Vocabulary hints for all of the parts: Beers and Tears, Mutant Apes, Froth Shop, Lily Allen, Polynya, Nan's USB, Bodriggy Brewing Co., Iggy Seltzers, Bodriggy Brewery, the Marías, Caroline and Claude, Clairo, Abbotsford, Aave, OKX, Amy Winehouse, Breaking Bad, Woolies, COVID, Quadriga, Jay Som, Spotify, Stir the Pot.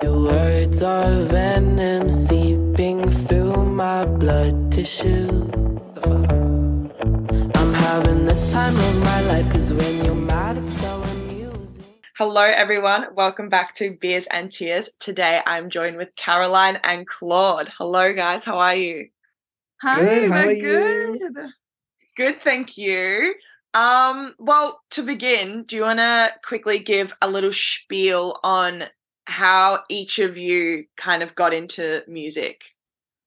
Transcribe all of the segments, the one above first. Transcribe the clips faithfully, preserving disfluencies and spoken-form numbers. Your words are venom seeping through my blood tissue. Having the time of my life, because when you're mad it's so amusing. Hello everyone, welcome back to Beers and Tears. Today I'm joined with Caroline and Claude. Hello guys, how are you? Hi, good, how are good. You? Good, thank you. Um, well, to begin, do you want to quickly give a little spiel on how each of you kind of got into music?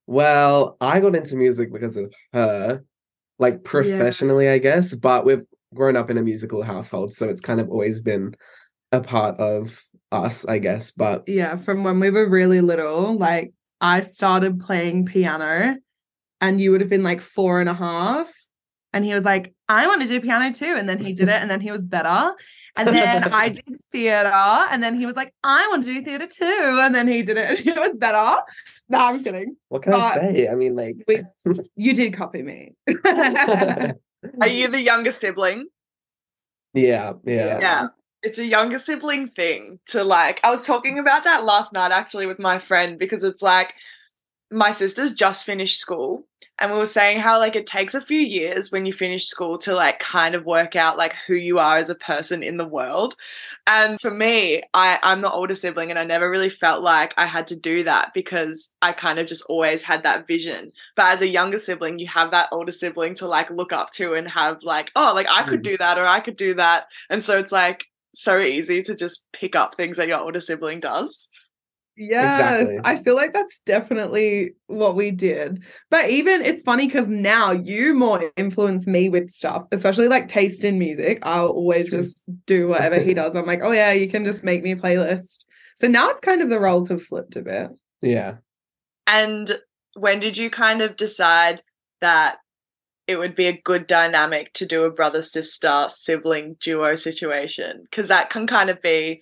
Well, I got into music because of her. Like professionally, yeah. I guess, but we've grown up in a musical household, so it's kind of always been a part of us, I guess. But yeah, from when we were really little, like I started playing piano and you would have been like four and a half. And he was like, I want to do piano too. And then he did it and then he was better. And then I did theatre and then he was like, I want to do theatre too. And then he did it and it was better. No, I'm kidding. What can but I say? I mean, like. we, you did copy me. Are you the younger sibling? Yeah, yeah. Yeah. It's a younger sibling thing to like. I was talking about that last night actually with my friend because it's like my sister's just finished school. And we were saying how, like, it takes a few years when you finish school to, like, kind of work out, like, who you are as a person in the world. And for me, I, I'm the older sibling and I never really felt like I had to do that because I kind of just always had that vision. But as a younger sibling, you have that older sibling to, like, look up to and have, like, oh, like, I could do that or I could do that. And so it's, like, so easy to just pick up things that your older sibling does. Yes, exactly. I feel like that's definitely what we did. But even it's funny because now you more influence me with stuff, especially like taste in music. I'll always just do whatever he does. I'm like, oh yeah, you can just make me a playlist. So now it's kind of the roles have flipped a bit. Yeah. And when did you kind of decide that it would be a good dynamic to do a brother-sister sibling duo situation? Because that can kind of be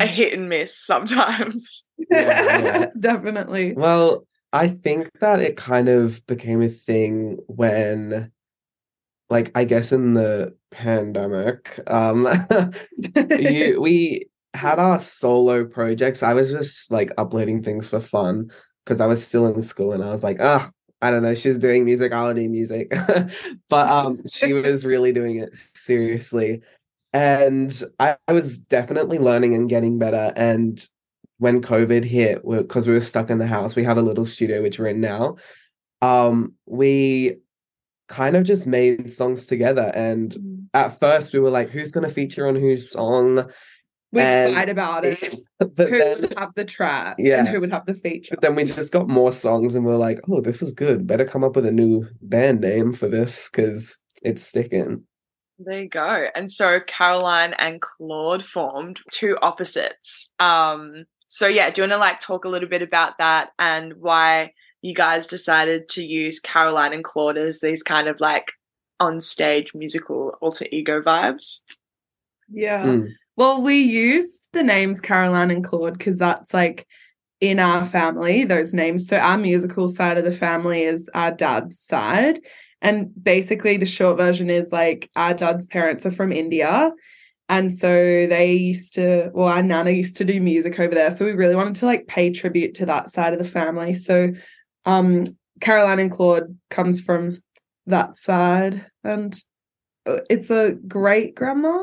a hit and miss sometimes. Yeah, yeah. Definitely. Well, I think that it kind of became a thing when, like, I guess in the pandemic, um, you, we had our solo projects. I was just, like, uploading things for fun because I was still in school and I was like, ah, oh, I don't know, she's doing music, I'll do music. But um, she was really doing it seriously. And I, I was definitely learning and getting better. And when COVID hit, because we were stuck in the house, we had a little studio, which we're in now. Um, we kind of just made songs together. And at first we were like, who's going to feature on whose song? We and, fight about it. Who then, would have the track yeah. and who would have the feature? But then we just got more songs and we we're like, oh, this is good. Better come up with a new band name for this because it's sticking. There you go. And so Caroline and Claude formed two opposites. Um, so, yeah, do you want to, like, talk a little bit about that and why you guys decided to use Caroline and Claude as these kind of, like, on-stage musical alter ego vibes? Yeah. Mm. Well, we used the names Caroline and Claude because that's, like, in our family, those names. So our musical side of the family is our dad's side. And basically the short version is like our dad's parents are from India. And so they used to, well, our nana used to do music over there. So we really wanted to like pay tribute to that side of the family. So um, Caroline and Claude comes from that side. And it's a great grandma.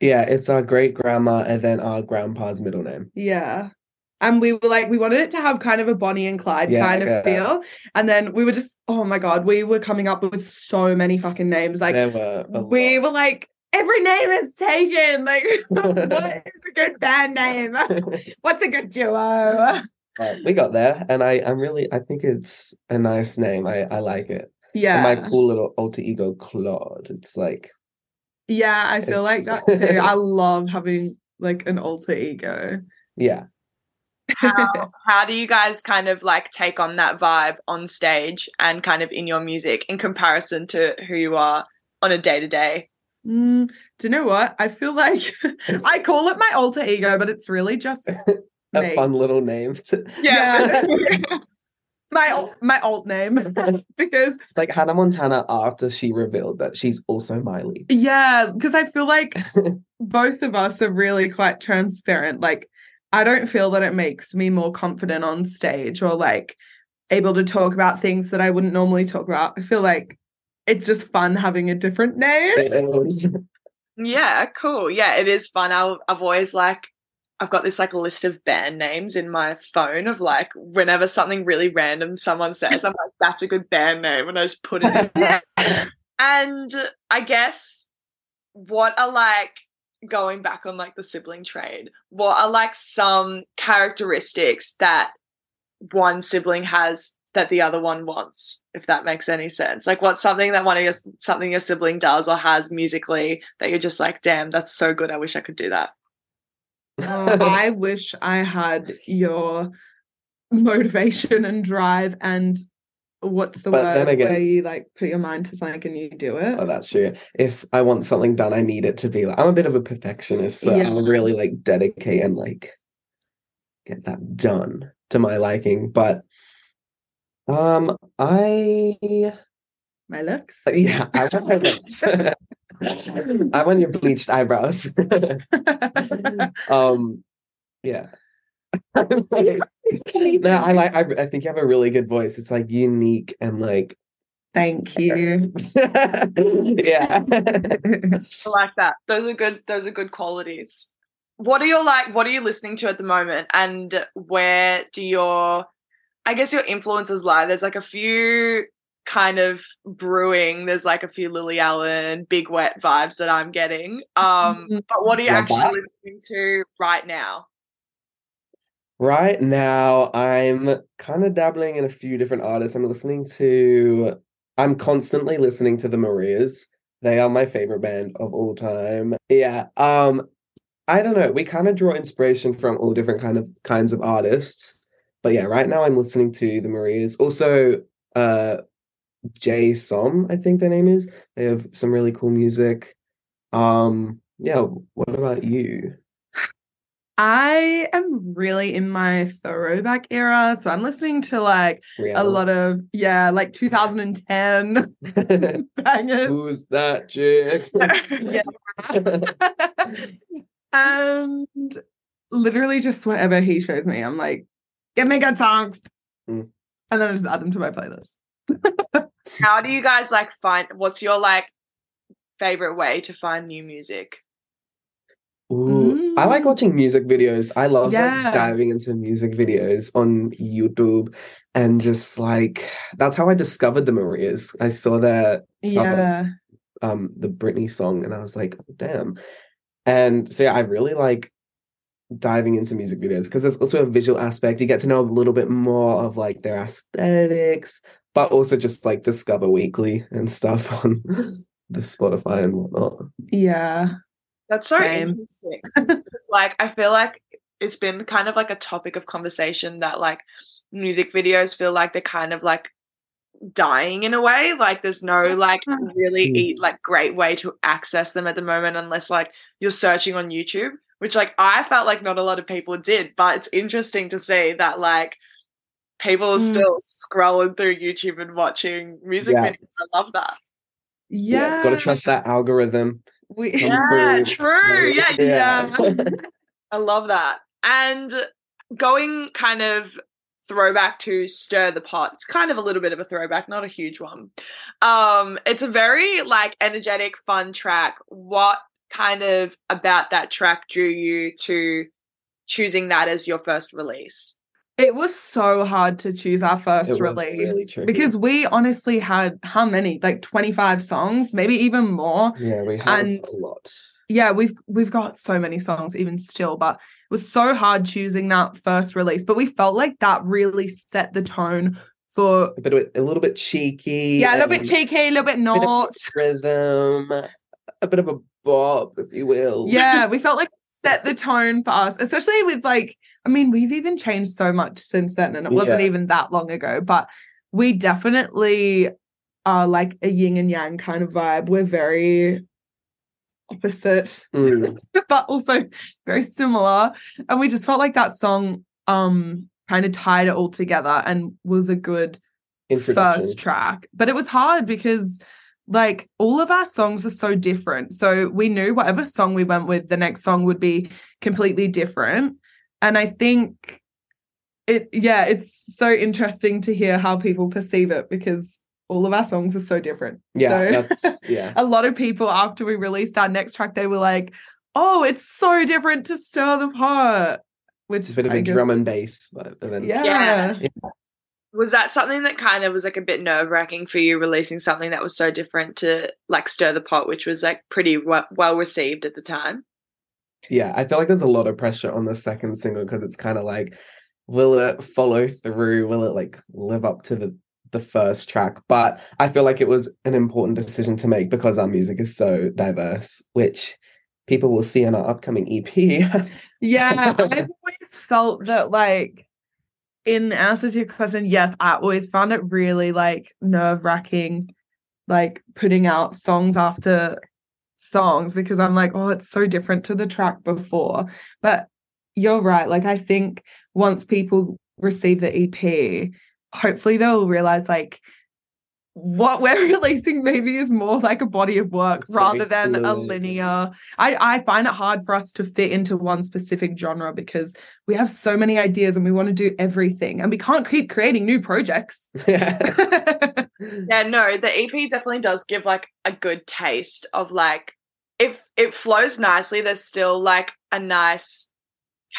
Yeah, it's our great grandma and then our grandpa's middle name. Yeah. And we were like, we wanted it to have kind of a Bonnie and Clyde yeah, kind of yeah. feel. And then we were just, oh my God, we were coming up with so many fucking names. Like were we lot. were like, every name is taken. Like, what is a good band name? What's a good duo? Right, we got there. And I, I'm really, I think it's a nice name. I, I like it. Yeah. And my cool little alter ego, Claude. It's like. Yeah, I feel like that too. I love having like an alter ego. Yeah. How, how do you guys kind of like take on that vibe on stage and kind of in your music in comparison to who you are on a day-to-day? Mm, do you know what? I feel like I call it my alter ego, but it's really just a me. Fun little name. To- yeah. my my alt name. Because it's like Hannah Montana after she revealed that she's also Miley. Yeah, because I feel like both of us are really quite transparent. Like, I don't feel that it makes me more confident on stage or like able to talk about things that I wouldn't normally talk about. I feel like it's just fun having a different name. Yeah, cool. Yeah, it is fun. I'll, I've always like, I've got this like list of band names in my phone of like whenever something really random someone says, I'm like, that's a good band name. And I just put it in. And I guess what are like, going back on like the sibling trade, what are like some characteristics that one sibling has that the other one wants, if that makes any sense? Like what's something that one of your something your sibling does or has musically that you're just like, damn, that's so good, I wish I could do that? uh, I wish I had your motivation and drive and what's the but word then again, where you like put your mind to something and you do it. Oh, that's true. If I want something done, I need it to be like, I'm a bit of a perfectionist, so yeah. I'll really like dedicate and like get that done to my liking. But um I my looks. Yeah. I want my looks. I want your bleached eyebrows. um yeah. No, I like. I, I think you have a really good voice. It's like unique and like. Thank you. Yeah, I like that. Those are good. Those are good qualities. What are your like? What are you listening to at the moment? And where do your, I guess your influences lie? There's like a few kind of brewing. There's like a few Lily Allen, Big Wet vibes that I'm getting. Um, but what are you Love actually that. listening to right now? Right now, I'm kind of dabbling in a few different artists. I'm listening to, I'm constantly listening to the Marías. They are my favorite band of all time. Yeah. Um, I don't know. We kind of draw inspiration from all different kind of kinds of artists. But yeah, right now I'm listening to the Marías. Also, uh, Jay Som, I think their name is. They have some really cool music. Um, yeah. What about you? I am really in my throwback era, so I'm listening to like Rihanna. a lot of yeah, like two thousand ten bangers. Who's that chick? And literally just whatever he shows me, I'm like, give me good songs, mm. and then I just add them to my playlist. How do you guys like find? What's your like favorite way to find new music? Ooh, mm. I like watching music videos. I love yeah. like, diving into music videos on YouTube and just like, that's how I discovered the Marías. I saw their yeah. of, um, the Britney song and I was like, oh, damn. And so yeah, I really like diving into music videos because there's also a visual aspect. You get to know a little bit more of like their aesthetics, but also just like Discover Weekly and stuff on the Spotify and whatnot. Yeah. That's so Same. interesting. Like, I feel like it's been kind of like a topic of conversation that like music videos feel like they're kind of like dying in a way. Like there's no like really like great way to access them at the moment unless like you're searching on YouTube, which like I felt like not a lot of people did, but it's interesting to see that like people are mm. still scrolling through YouTube and watching music yeah. videos. I love that. Yeah. yeah. Gotta trust that algorithm. We, yeah, true. Yeah, yeah. yeah. I love that. And going kind of throwback to Stir the Pot, it's kind of a little bit of a throwback, not a huge one. Um, it's a very like energetic, fun track. What kind of about that track drew you to choosing that as your first release? It was so hard to choose our first release really because we honestly had how many, like twenty-five songs, maybe even more. Yeah, we had and a lot. Yeah, we've we've got so many songs even still, but it was so hard choosing that first release. But we felt like that really set the tone for a, bit of, a little bit cheeky. Yeah, a little bit cheeky, a little bit not. A bit of rhythm, a bit of a bop, if you will. Yeah, we felt like set the tone for us, especially with like, I mean, we've even changed so much since then, and it wasn't yeah. even that long ago, but we definitely are like a yin and yang kind of vibe. We're very opposite, mm. but also very similar. And we just felt like that song um, kind of tied it all together and was a good first track. But it was hard because like all of our songs are so different. So we knew whatever song we went with, the next song would be completely different. And I think it, yeah, it's so interesting to hear how people perceive it because all of our songs are so different. Yeah. So that's, yeah. A lot of people after we released our next track, they were like, oh, it's so different to Stir the Pot. Which it's a bit of I a guess, drum and bass. But then, yeah. Yeah. yeah. Was that something that kind of was like a bit nerve-wracking for you, releasing something that was so different to like Stir the Pot, which was like pretty w- well received at the time? Yeah, I feel like there's a lot of pressure on the second single because it's kind of like, will it follow through? Will it like live up to the, the first track? But I feel like it was an important decision to make because our music is so diverse, which people will see in our upcoming E P. Yeah, I've always felt that like in answer to your question, yes, I always found it really like nerve-wracking, like putting out songs after songs because I'm like, oh, it's so different to the track before. But you're right, like I think once people receive the E P, hopefully they'll realize like what we're releasing maybe is more like a body of work it's rather than fluid. a linear. I, I find it hard for us to fit into one specific genre because we have so many ideas and we want to do everything and we can't keep creating new projects. Yeah, yeah no, the E P definitely does give like a good taste of like, if it flows nicely, there's still like a nice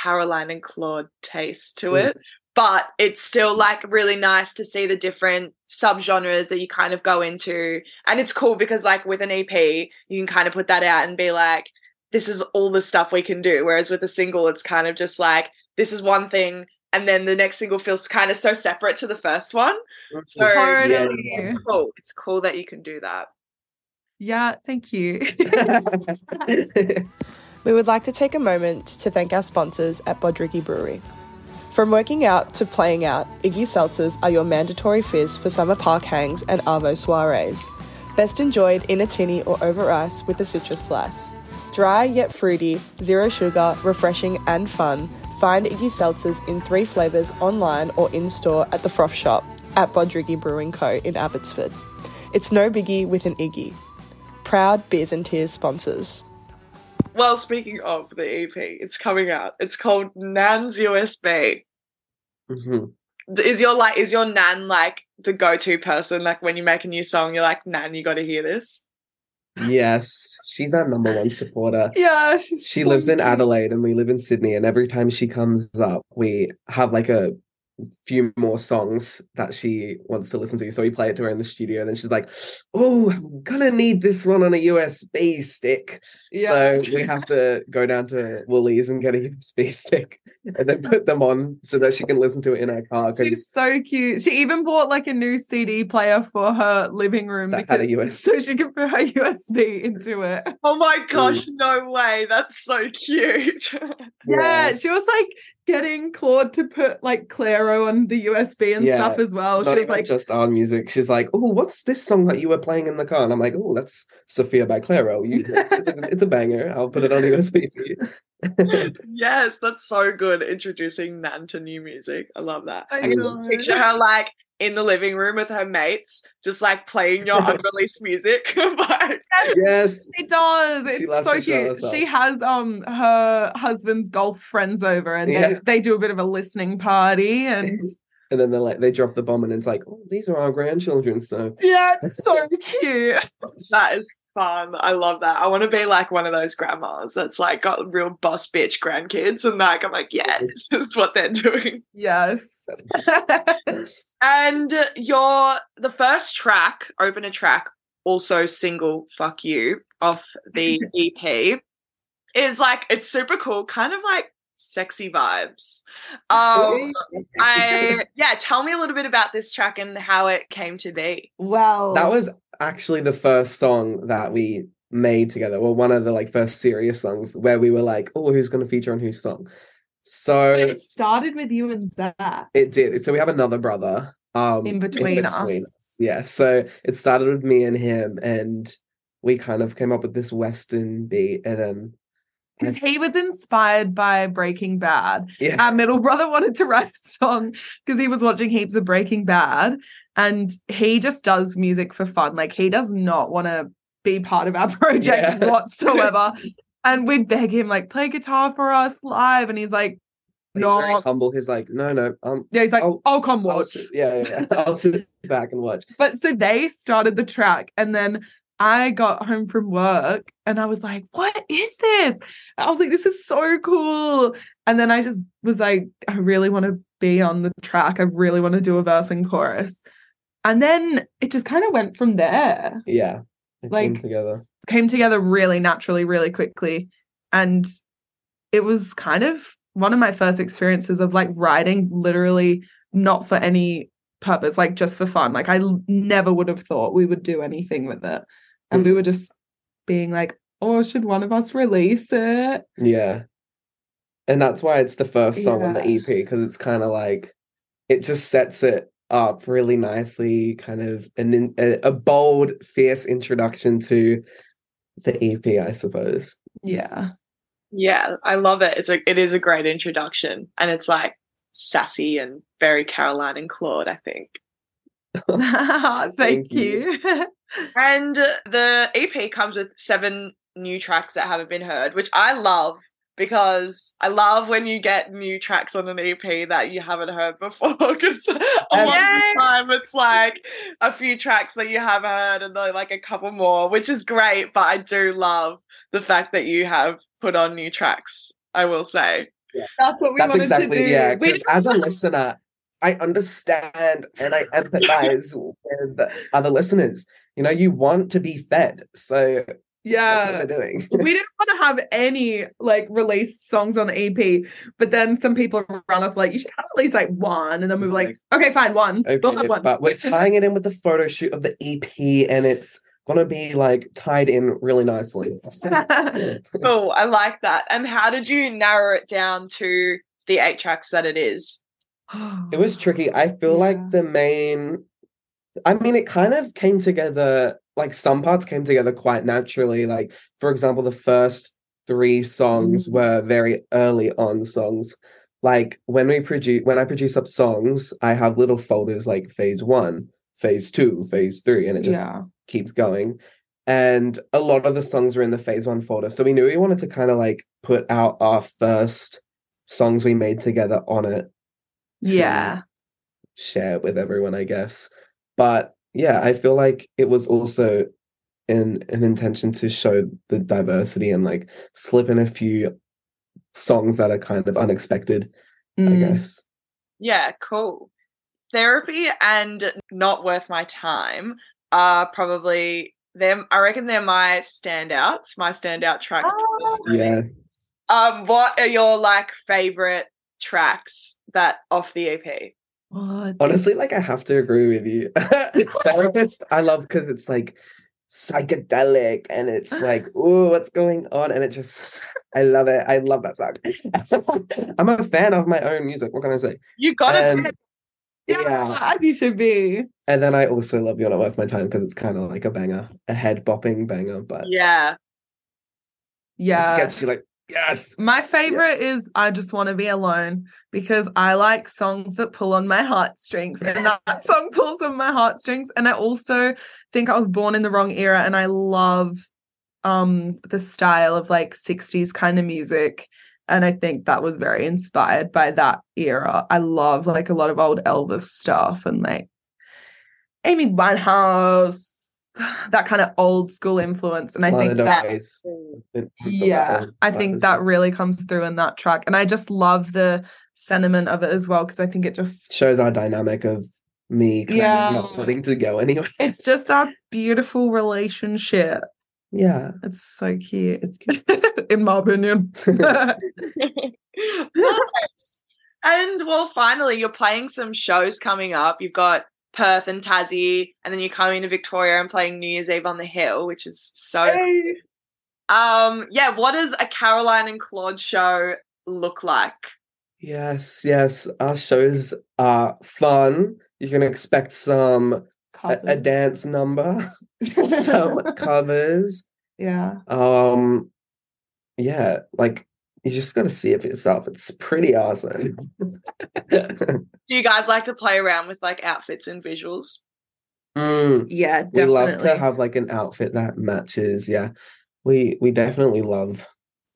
Caroline and Claude taste to it. Mm. But it's still, like, really nice to see the different subgenres that you kind of go into. And it's cool because, like, with an E P, you can kind of put that out and be like, this is all the stuff we can do. Whereas with a single, it's kind of just like, this is one thing. And then the next single feels kind of so separate to the first one. So totally. Yeah, it's cool. It's cool that you can do that. Yeah, thank you. We would like to take a moment to thank our sponsors at Bodriggy Brewery. From working out to playing out, Iggy Seltzers are your mandatory fizz for summer park hangs and arvo soirees. Best enjoyed in a tinny or over ice with a citrus slice. Dry yet fruity, zero sugar, refreshing and fun. Find Iggy Seltzers in three flavours online or in-store at the Froth Shop at Bodriggy Brewing Co. in Abbotsford. It's no biggie with an Iggy. Proud Beers and Tears sponsors. Well, speaking of the E P, it's coming out. It's called Nan's U S B. Mm-hmm. Is your like is your nan like the go-to person? Like when you make a new song, you're like, Nan, you got to hear this. Yes, she's our number one supporter. Yeah, she's she lives in Adelaide and we live in Sydney. And every time she comes up, we have like a few more songs that she wants to listen to. So we play it to her in the studio and then she's like, oh, I'm gonna need this one on a U S B stick. Yeah. So we have to go down to Woolies and get a U S B stick and then put them on so that she can listen to it in her car. She's so cute. She even bought like a new C D player for her living room that because, had a U S B. So she could put her U S B into it. Oh my gosh, mm. no way. That's so cute. yeah. yeah, she was like getting Claude to put like Clairo on the U S B and yeah, stuff as well. She was like, just our music. She's like, oh, what's this song that you were playing in the car? And I'm like, oh, that's Sophia by Clairo. You, it's, it's, a, it's a banger. I'll put it on U S B for you. Yes, that's so good. Introducing Nan to new music. I love that. I, I can just picture her like in the living room with her mates, just like playing your unreleased music. Like, yes, yes, she does. It's so cute. She has um her husband's golf friends over, and yeah. they, they do a bit of a listening party, and and then they like they drop the bomb, and it's like, oh, these are our grandchildren. So yeah, it's so cute. That is fun. I love that. I want to be like one of those grandmas that's like got real boss bitch grandkids, and like I'm like, yeah, this is what they're doing. Yes. And your the first track, open a track, also single "Fuck You" off the E P, is like it's super cool, kind of like sexy vibes. Um, I yeah, tell me a little bit about this track and how it came to be. Wow, that was actually the first song that we made together. Well, one of the like first serious songs where we were like, oh, who's going to feature on whose song? So it started with you and Zach. It did. So we have another brother um, in between, in between us. us. Yeah. So it started with me and him, and we kind of came up with this Western beat, and then. Because he was inspired by Breaking Bad. Yeah. Our middle brother wanted to write a song because he was watching heaps of Breaking Bad, and he just does music for fun. Like, he does not want to be part of our project yeah. whatsoever. And we'd beg him, like, play guitar for us live. And he's like, no. He's very humble. He's like, no, no. Um, yeah, he's like, I'll, I'll come watch. I'll sit, yeah, yeah, yeah. I'll sit back and watch. But so they started the track, and then I got home from work and I was like, what is this? I was like, this is so cool. And then I just was like, I really want to be on the track. I really want to do a verse and chorus. And then it just kind of went from there. Yeah. It like, came together. Came together really naturally, really quickly. And it was kind of one of my first experiences of like writing literally not for any purpose, like just for fun. Like I l- never would have thought we would do anything with it. And we were just being like, oh, should one of us release it? Yeah. And that's why it's the first song yeah. on the E P, because it's kind of like, it just sets it up really nicely, kind of an, a, a bold, fierce introduction to the E P, I suppose. Yeah. Yeah, I love it. It's a, it is a great introduction. And it's like sassy and very Caroline and Claude, I think. Thank, Thank you. you. And the E P comes with seven new tracks that haven't been heard, which I love, because I love when you get new tracks on an E P that you haven't heard before, because a and lot yay! Of the time it's like a few tracks that you have heard and like a couple more, which is great, but I do love the fact that you have put on new tracks, I will say. Yeah. That's what we That's wanted exactly, to do. Yeah, because as a listener, I understand and I empathize with other listeners. You know, you want to be fed. So yeah, that's what we're doing. We didn't want to have any like released songs on E P, but then some people around us were like, you should have at least like one. And then we were like, okay, fine, one. Okay, we'll have one. But we're tying it in with the photo shoot of the E P, and it's going to be like tied in really nicely. Cool. I like that. And how did you narrow it down to the eight tracks that it is? It was tricky. I feel yeah. like the main, I mean, it kind of came together, like some parts came together quite naturally. Like, for example, the first three songs were very early on songs. Like when we produce, when I produce up songs, I have little folders like phase one, phase two, phase three, and it just yeah. keeps going. And a lot of the songs were in the phase one folder. So we knew we wanted to kind of like put out our first songs we made together on it. Yeah, share it with everyone, I guess. But yeah, I feel like it was also in an intention to show the diversity and like slip in a few songs that are kind of unexpected, mm. I guess. Yeah, cool. Therapy and Not Worth My Time are probably them. I reckon they're my standouts, my standout tracks. Oh, yeah. Um, what are your like favorite tracks that off the E P? Oh, honestly, like I have to agree with you. Therapist, I love, because it's like psychedelic and it's like, oh, what's going on? And it just, I love it. I love that song. I'm a fan of my own music. What can I say? You got it. Yeah, yeah, you should be. And then I also love You're Not Worth My Time, because it's kind of like a banger, a head bopping banger. But yeah, yeah, it gets you like. Yes. My favorite yeah. is I Just Want to Be Alone, because I like songs that pull on my heartstrings, and that song pulls on my heartstrings. And I also think I was born in the wrong era, and I love um, the style of like sixties kind of music. And I think that was very inspired by that era. I love like a lot of old Elvis stuff and like Amy Winehouse, that kind of old school influence. And I think that, yeah, I think that really comes through in that track. And I just love the sentiment of it as well, because I think it just shows our dynamic of me kind yeah. of not wanting to go anywhere. It's just our beautiful relationship. Yeah. It's so cute. It's cute. In my opinion. Nice. And well, finally, you're playing some shows coming up. You've got Perth and Tassie, and then you're coming to Victoria and playing New Year's Eve on the Hill, which is so hey. Um, yeah, what does a Caroline and Claude show look like? Yes, yes, our shows are fun. You can expect some a, a dance number, some covers. Yeah. Um, yeah, like you just got to see it for yourself. It's pretty awesome. Do you guys like to play around with like outfits and visuals? Mm, yeah, definitely. We love to have like an outfit that matches. Yeah. We we definitely love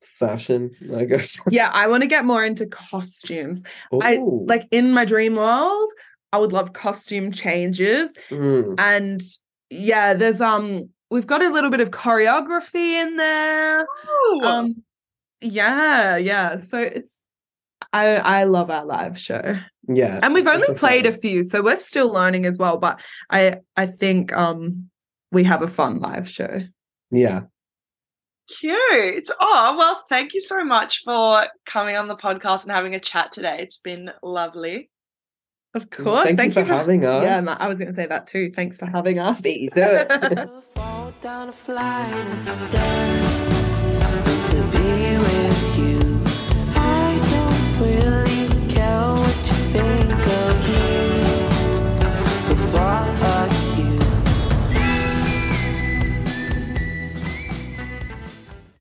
fashion, I guess. Yeah, I want to get more into costumes. Ooh. I like in my dream world, I would love costume changes. Mm. And yeah, there's um we've got a little bit of choreography in there. Ooh. Um yeah, yeah. So it's I I love our live show. Yeah. And we've only played a few, so we're still learning as well, but I I think um we have a fun live show. Yeah. Cute. Oh, well, thank you so much for coming on the podcast and having a chat today. It's been lovely. Of course. Thank, thank you, you for having us. Yeah, I was going to say that too. Thanks for having us. You do it. Fall down a flight of stairs to be with